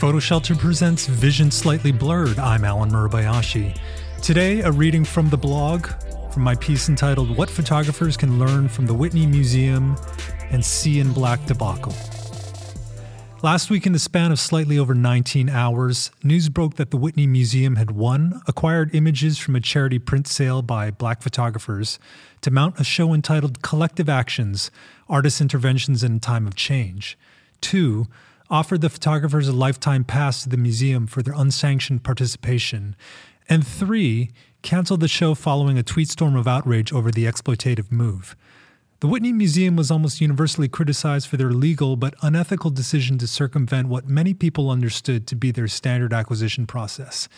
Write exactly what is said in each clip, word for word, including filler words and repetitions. Photo Shelter presents Vision Slightly Blurred. I'm Alan Murabayashi. Today, a reading from the blog, from my piece entitled What Photographers Can Learn from the Whitney Museum and See in Black Debacle. Last week, in the span of slightly over nineteen hours, news broke that the Whitney Museum had, one, acquired images from a charity print sale by Black photographers to mount a show entitled Collective Actions, Artist Interventions in a Time of Change; two, offered the photographers a lifetime pass to the museum for their unsanctioned participation; and three, canceled the show following a tweet storm of outrage over the exploitative move. The Whitney Museum was almost universally criticized for their illegal but unethical decision to circumvent what many people understood to be their standard acquisition process.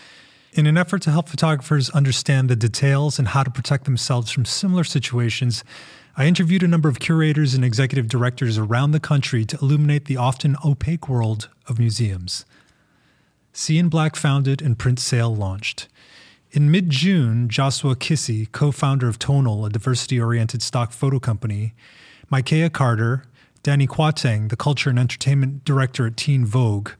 In an effort to help photographers understand the details and how to protect themselves from similar situations, I interviewed a number of curators and executive directors around the country to illuminate the often opaque world of museums. See in Black founded and print sale launched. In mid-June, Joshua Kissi, co-founder of Tonal, a diversity-oriented stock photo company, Mikea Carter, Danny Kwateng, the culture and entertainment director at Teen Vogue,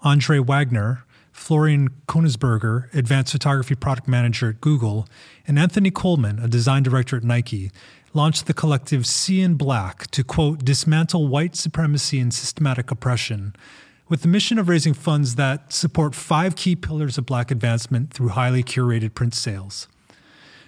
Andre Wagner, Florian Königsberger, advanced photography product manager at Google, and Anthony Coleman, a design director at Nike, launched the collective See in Black to, quote, dismantle white supremacy and systematic oppression, with the mission of raising funds that support five key pillars of Black advancement through highly curated print sales.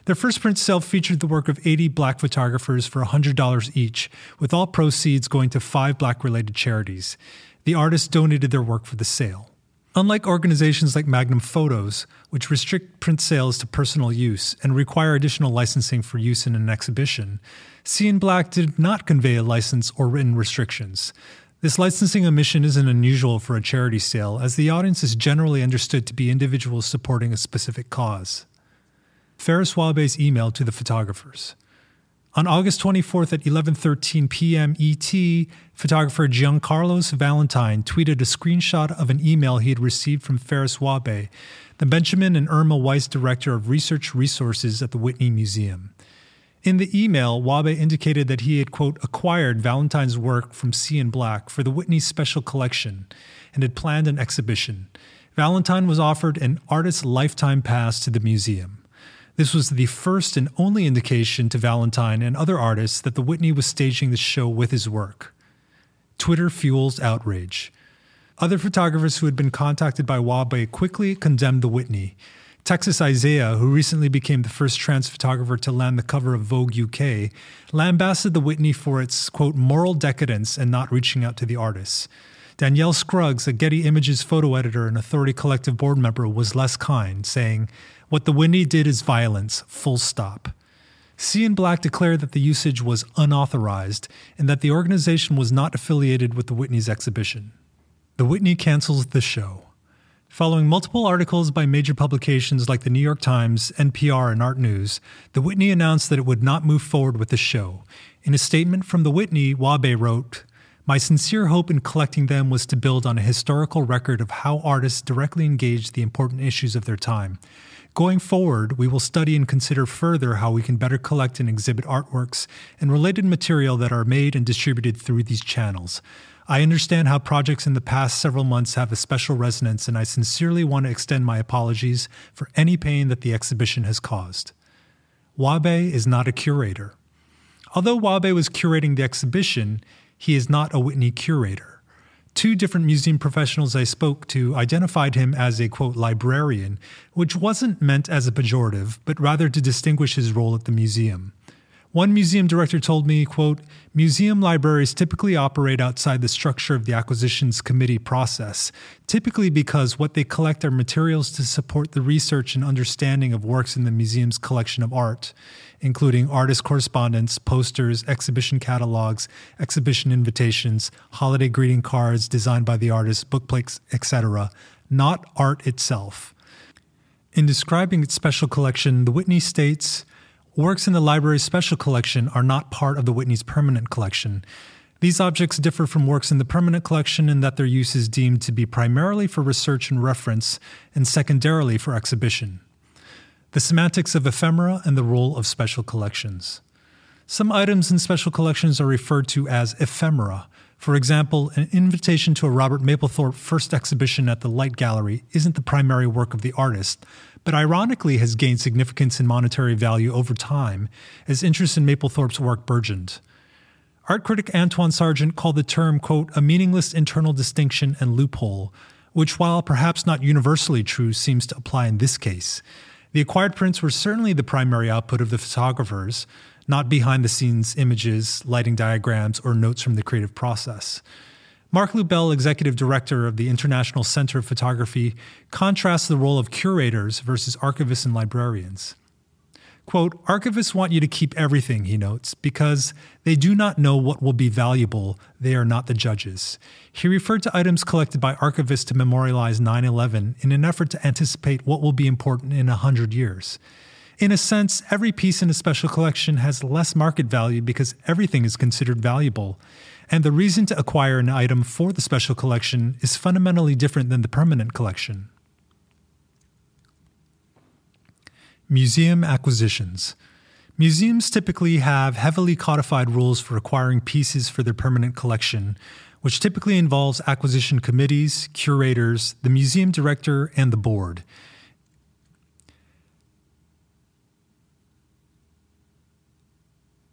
Their first print sale featured the work of eighty Black photographers for one hundred dollars each, with all proceeds going to five Black-related charities. The artists donated their work for the sale. Unlike organizations like Magnum Photos, which restrict print sales to personal use and require additional licensing for use in an exhibition, See in Black did not convey a license or written restrictions. This licensing omission isn't unusual for a charity sale, as the audience is generally understood to be individuals supporting a specific cause. Ferris Wabe's email to the photographers. On August twenty-fourth at eleven thirteen p.m. E T, photographer Giancarlos Valentine tweeted a screenshot of an email he had received from Ferris Wabe, the Benjamin and Irma Weiss Director of Research Resources at the Whitney Museum. In the email, Wabe indicated that he had, quote, acquired Valentine's work from See in Black for the Whitney's special collection and had planned an exhibition. Valentine was offered an artist's lifetime pass to the museum. This was the first and only indication to Valentine and other artists that the Whitney was staging the show with his work. Twitter fuels outrage. Other photographers who had been contacted by Wabe quickly condemned the Whitney. Texas Isaiah, who recently became the first trans photographer to land the cover of Vogue U K, lambasted the Whitney for its, quote, moral decadence and not reaching out to the artists. Danielle Scruggs, a Getty Images photo editor and Authority Collective board member, was less kind, saying, "What the Whitney did is violence, full stop." See in Black declared that the usage was unauthorized and that the organization was not affiliated with the Whitney's exhibition. The Whitney cancels the show. Following multiple articles by major publications like the New York Times, N P R, and Art News, the Whitney announced that it would not move forward with the show. In a statement from the Whitney, Wabe wrote, "My sincere hope in collecting them was to build on a historical record of how artists directly engaged the important issues of their time. Going forward, we will study and consider further how we can better collect and exhibit artworks and related material that are made and distributed through these channels. I understand how projects in the past several months have a special resonance, and I sincerely want to extend my apologies for any pain that the exhibition has caused." Wabe is not a curator. Although Wabe was curating the exhibition, he is not a Whitney curator. Two different museum professionals I spoke to identified him as a, quote, librarian, which wasn't meant as a pejorative, but rather to distinguish his role at the museum. One museum director told me, quote, "Museum libraries typically operate outside the structure of the acquisitions committee process, typically because what they collect are materials to support the research and understanding of works in the museum's collection of art, including artist correspondence, posters, exhibition catalogs, exhibition invitations, holiday greeting cards designed by the artist, bookplates, et cetera, not art itself." In describing its special collection, the Whitney states, "Works in the library's special collection are not part of the Whitney's permanent collection. These objects differ from works in the permanent collection in that their use is deemed to be primarily for research and reference, and secondarily for exhibition. The semantics of ephemera and the role of special collections. Some items in special collections are referred to as ephemera, For example, an invitation to a Robert Mapplethorpe first exhibition at the Light Gallery isn't the primary work of the artist, but ironically has gained significance in monetary value over time as interest in Mapplethorpe's work burgeoned. Art critic Antwaun Sargent called the term, quote, a meaningless internal distinction and loophole, which while perhaps not universally true seems to apply in this case. The acquired prints were certainly the primary output of the photographers, not behind-the-scenes images, lighting diagrams, or notes from the creative process. Mark Lubel, executive director of the International Center of Photography, contrasts the role of curators versus archivists and librarians. Quote, archivists want you to keep everything, he notes, because they do not know what will be valuable. They are not the judges. He referred to items collected by archivists to memorialize nine eleven in an effort to anticipate what will be important in one hundred years. In a sense, every piece in a special collection has less market value because everything is considered valuable, and the reason to acquire an item for the special collection is fundamentally different than the permanent collection. Museum acquisitions. Museums typically have heavily codified rules for acquiring pieces for their permanent collection, which typically involves acquisition committees, curators, the museum director, and the board.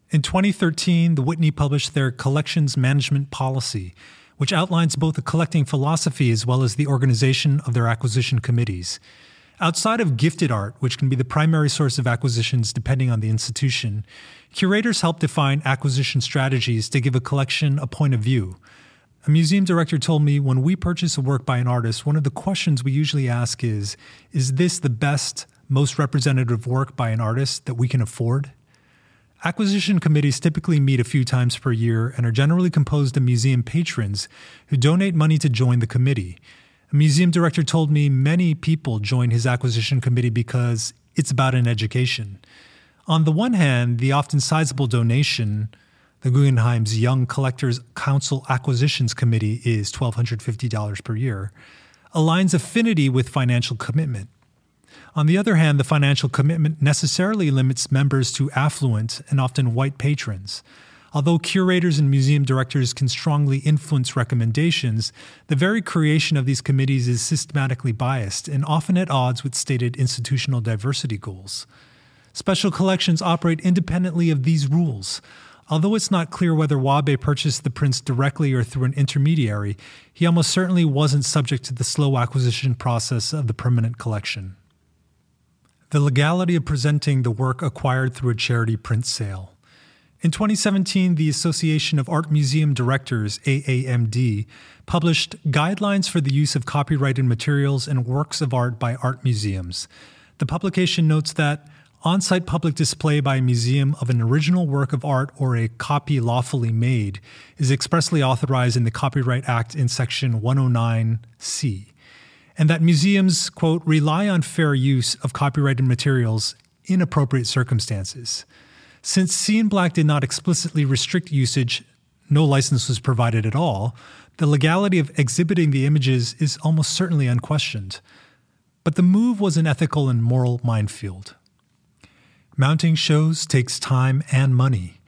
In twenty thirteen, the Whitney published their Collections Management Policy, which outlines both the collecting philosophy as well as the organization of their acquisition committees. Outside of gifted art, which can be the primary source of acquisitions depending on the institution, curators help define acquisition strategies to give a collection a point of view. A museum director told me, when we purchase a work by an artist, one of the questions we usually ask is, is this the best, most representative work by an artist that we can afford? Acquisition committees typically meet a few times per year and are generally composed of museum patrons who donate money to join the committee. A museum director told me many people join his acquisition committee because it's about an education. On the one hand, the often sizable donation, the Guggenheim's Young Collectors Council Acquisitions Committee is one thousand two hundred fifty dollars per year, aligns affinity with financial commitment. On the other hand, the financial commitment necessarily limits members to affluent and often white patrons. Although curators and museum directors can strongly influence recommendations, the very creation of these committees is systematically biased and often at odds with stated institutional diversity goals. Special collections operate independently of these rules. Although it's not clear whether Wabe purchased the prints directly or through an intermediary, he almost certainly wasn't subject to the slow acquisition process of the permanent collection. The legality of presenting the work acquired through a charity print sale. In twenty seventeen, the Association of Art Museum Directors, A A M D, published Guidelines for the Use of Copyrighted Materials and Works of Art by Art Museums. The publication notes that on-site public display by a museum of an original work of art or a copy lawfully made is expressly authorized in the Copyright Act in Section one oh nine C. And that museums, quote, rely on fair use of copyrighted materials in appropriate circumstances. Since See in Black did not explicitly restrict usage, no license was provided at all, the legality of exhibiting the images is almost certainly unquestioned. But the move was an ethical and moral minefield. Mounting shows takes time and money.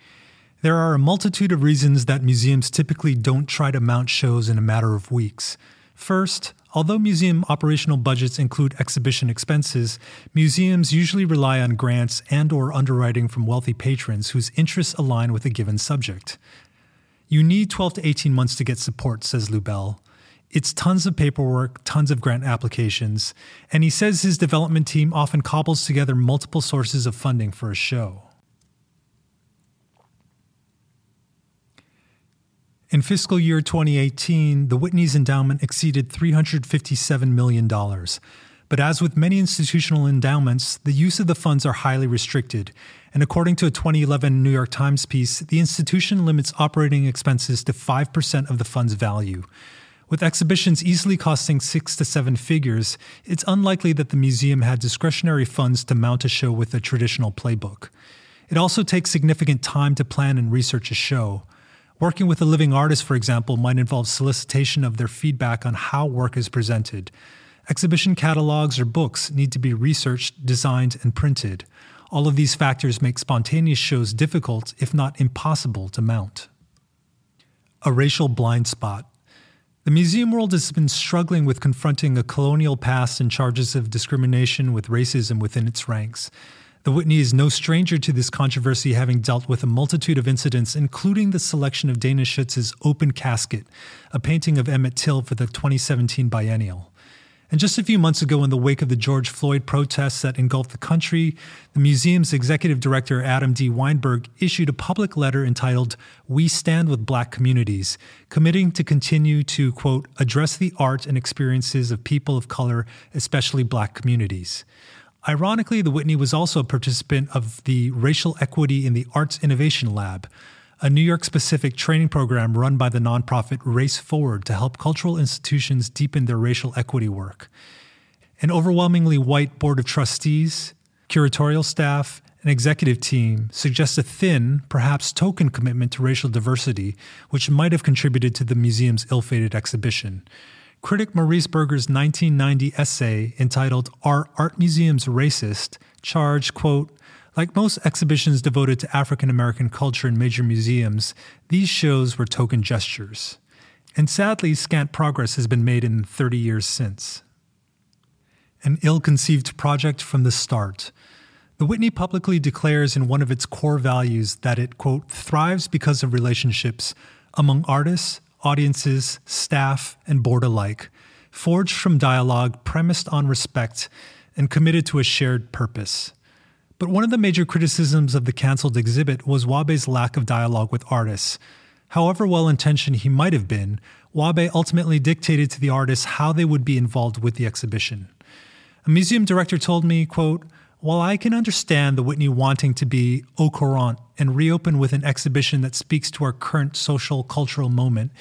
There are a multitude of reasons that museums typically don't try to mount shows in a matter of weeks. First, although museum operational budgets include exhibition expenses, museums usually rely on grants and/or underwriting from wealthy patrons whose interests align with a given subject. You need twelve to eighteen months to get support, says Lubel. It's tons of paperwork, tons of grant applications, and he says his development team often cobbles together multiple sources of funding for a show. In fiscal year twenty eighteen, the Whitney's endowment exceeded three hundred fifty-seven million dollars. But as with many institutional endowments, the use of the funds are highly restricted. And according to a twenty eleven New York Times piece, the institution limits operating expenses to five percent of the fund's value. With exhibitions easily costing six to seven figures, it's unlikely that the museum had discretionary funds to mount a show with a traditional playbook. It also takes significant time to plan and research a show. Working with a living artist, for example, might involve solicitation of their feedback on how work is presented. Exhibition catalogs or books need to be researched, designed, and printed. All of these factors make spontaneous shows difficult, if not impossible, to mount. a racial blind spot. The museum world has been struggling with confronting a colonial past and charges of discrimination with racism within its ranks. The Whitney is no stranger to this controversy, having dealt with a multitude of incidents, including the selection of Dana Schutz's Open Casket, a painting of Emmett Till for the twenty seventeen biennial. And just a few months ago, in the wake of the George Floyd protests that engulfed the country, the museum's executive director, Adam D. Weinberg, issued a public letter entitled, "We Stand with Black Communities," committing to continue to, quote, address the art and experiences of people of color, especially Black communities. Ironically, the Whitney was also a participant of the Racial Equity in the Arts Innovation Lab, a New York-specific training program run by the nonprofit Race Forward to help cultural institutions deepen their racial equity work. An overwhelmingly white board of trustees, curatorial staff, and executive team suggest a thin, perhaps token commitment to racial diversity, which might have contributed to the museum's ill-fated exhibition. Critic Maurice Berger's nineteen ninety essay entitled "Are Art Museums Racist?" charged, quote, like most exhibitions devoted to African-American culture in major museums, these shows were token gestures. And sadly, scant progress has been made in thirty years since. An ill-conceived project from the start. The Whitney publicly declares in one of its core values that it, quote, thrives because of relationships among artists, audiences, staff, and board alike, forged from dialogue, premised on respect, and committed to a shared purpose. But one of the major criticisms of the canceled exhibit was Wabe's lack of dialogue with artists. However well-intentioned he might have been, Wabe ultimately dictated to the artists how they would be involved with the exhibition. A museum director told me, quote, while I can understand the Whitney wanting to be au courant and reopen with an exhibition that speaks to our current social cultural moment,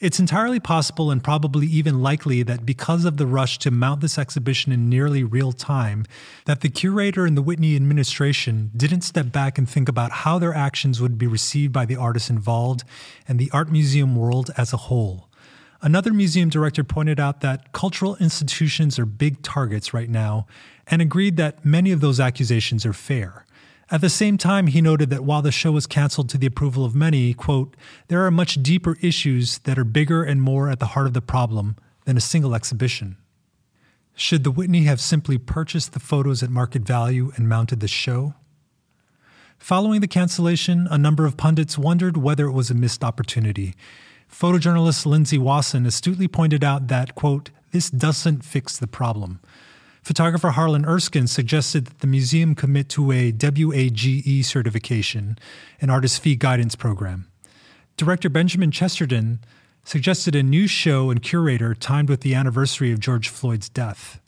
it's entirely possible and probably even likely that because of the rush to mount this exhibition in nearly real time, that the curator and the Whitney administration didn't step back and think about how their actions would be received by the artists involved and the art museum world as a whole. Another museum director pointed out that cultural institutions are big targets right now and agreed that many of those accusations are fair. At the same time, he noted that while the show was canceled to the approval of many, quote, there are much deeper issues that are bigger and more at the heart of the problem than a single exhibition. Should the Whitney have simply purchased the photos at market value and mounted the show? Following the cancellation, a number of pundits wondered whether it was a missed opportunity. Photojournalist Lindsay Wasson astutely pointed out that, quote, this doesn't fix the problem. Photographer Harlan Erskine suggested that the museum commit to a W A G E certification, an artist fee guidance program. Director Benjamin Chesterton suggested a new show and curator timed with the anniversary of George Floyd's death.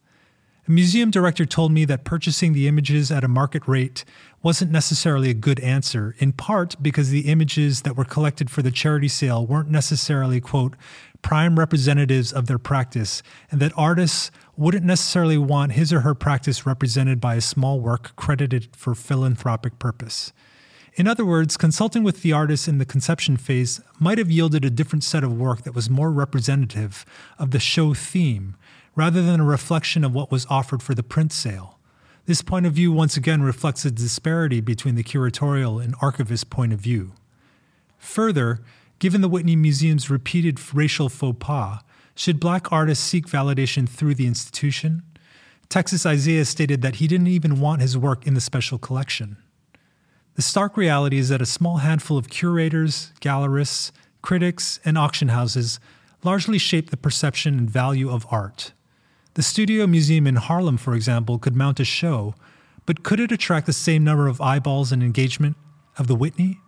A museum director told me that purchasing the images at a market rate wasn't necessarily a good answer, in part because the images that were collected for the charity sale weren't necessarily, quote, prime representatives of their practice, and that artists wouldn't necessarily want his or her practice represented by a small work credited for philanthropic purpose. In other words, consulting with the artists in the conception phase might have yielded a different set of work that was more representative of the show theme, rather than a reflection of what was offered for the print sale. This point of view once again reflects a disparity between the curatorial and archivist point of view. Further, given the Whitney Museum's repeated racial faux pas, should Black artists seek validation through the institution? Texas Isaiah stated that he didn't even want his work in the special collection. The stark reality is that a small handful of curators, gallerists, critics, and auction houses largely shape the perception and value of art. The Studio Museum in Harlem, for example, could mount a show, but could it attract the same number of eyeballs and engagement of the Whitney?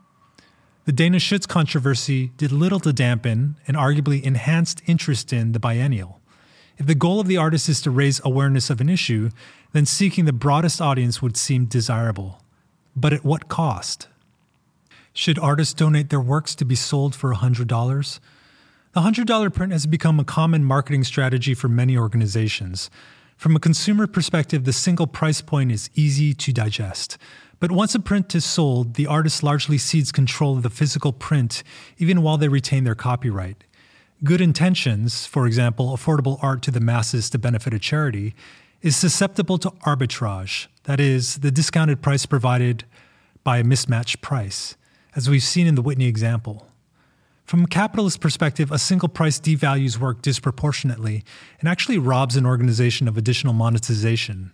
The Dana Schutz controversy did little to dampen and arguably enhanced interest in the biennial. If the goal of the artist is to raise awareness of an issue, then seeking the broadest audience would seem desirable. But at what cost? Should artists donate their works to be sold for one hundred dollars? The one hundred dollars print has become a common marketing strategy for many organizations. From a consumer perspective, the single price point is easy to digest. But once a print is sold, the artist largely cedes control of the physical print, even while they retain their copyright. Good intentions, for example, affordable art to the masses to benefit a charity, is susceptible to arbitrage, that is, the discounted price provided by a mismatched price, as we've seen in the Whitney example. From a capitalist perspective, a single price devalues work disproportionately and actually robs an organization of additional monetization.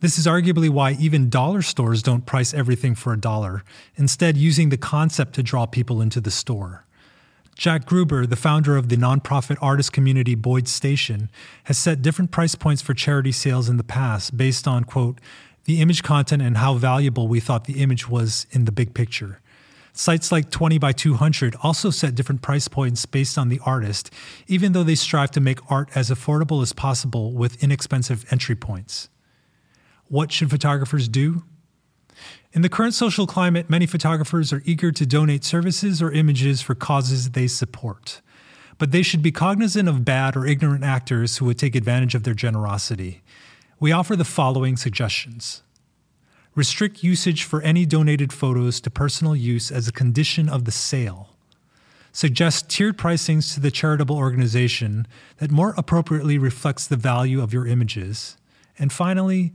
This is arguably why even dollar stores don't price everything for a dollar, instead using the concept to draw people into the store. Jack Gruber, the founder of the nonprofit artist community Boyd Station, has set different price points for charity sales in the past based on, quote, the image content and how valuable we thought the image was in the big picture. Sites like twenty by two hundred also set different price points based on the artist, even though they strive to make art as affordable as possible with inexpensive entry points. What should photographers do? In the current social climate, many photographers are eager to donate services or images for causes they support. But they should be cognizant of bad or ignorant actors who would take advantage of their generosity. We offer the following suggestions. Restrict usage for any donated photos to personal use as a condition of the sale. Suggest tiered pricings to the charitable organization that more appropriately reflects the value of your images. And finally,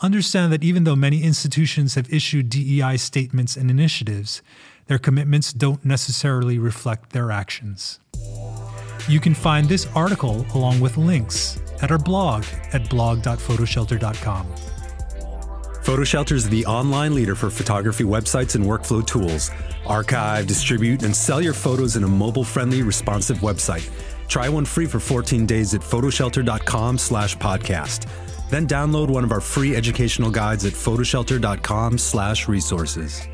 understand that even though many institutions have issued D E I statements and initiatives, their commitments don't necessarily reflect their actions. You can find this article along with links at our blog at blog dot photoshelter dot com. Photoshelter is the online leader for photography websites and workflow tools. Archive, distribute, and sell your photos in a mobile-friendly, responsive website. Try one free for fourteen days at photoshelter dot com slash podcast. Then download one of our free educational guides at photoshelter dot com slash resources.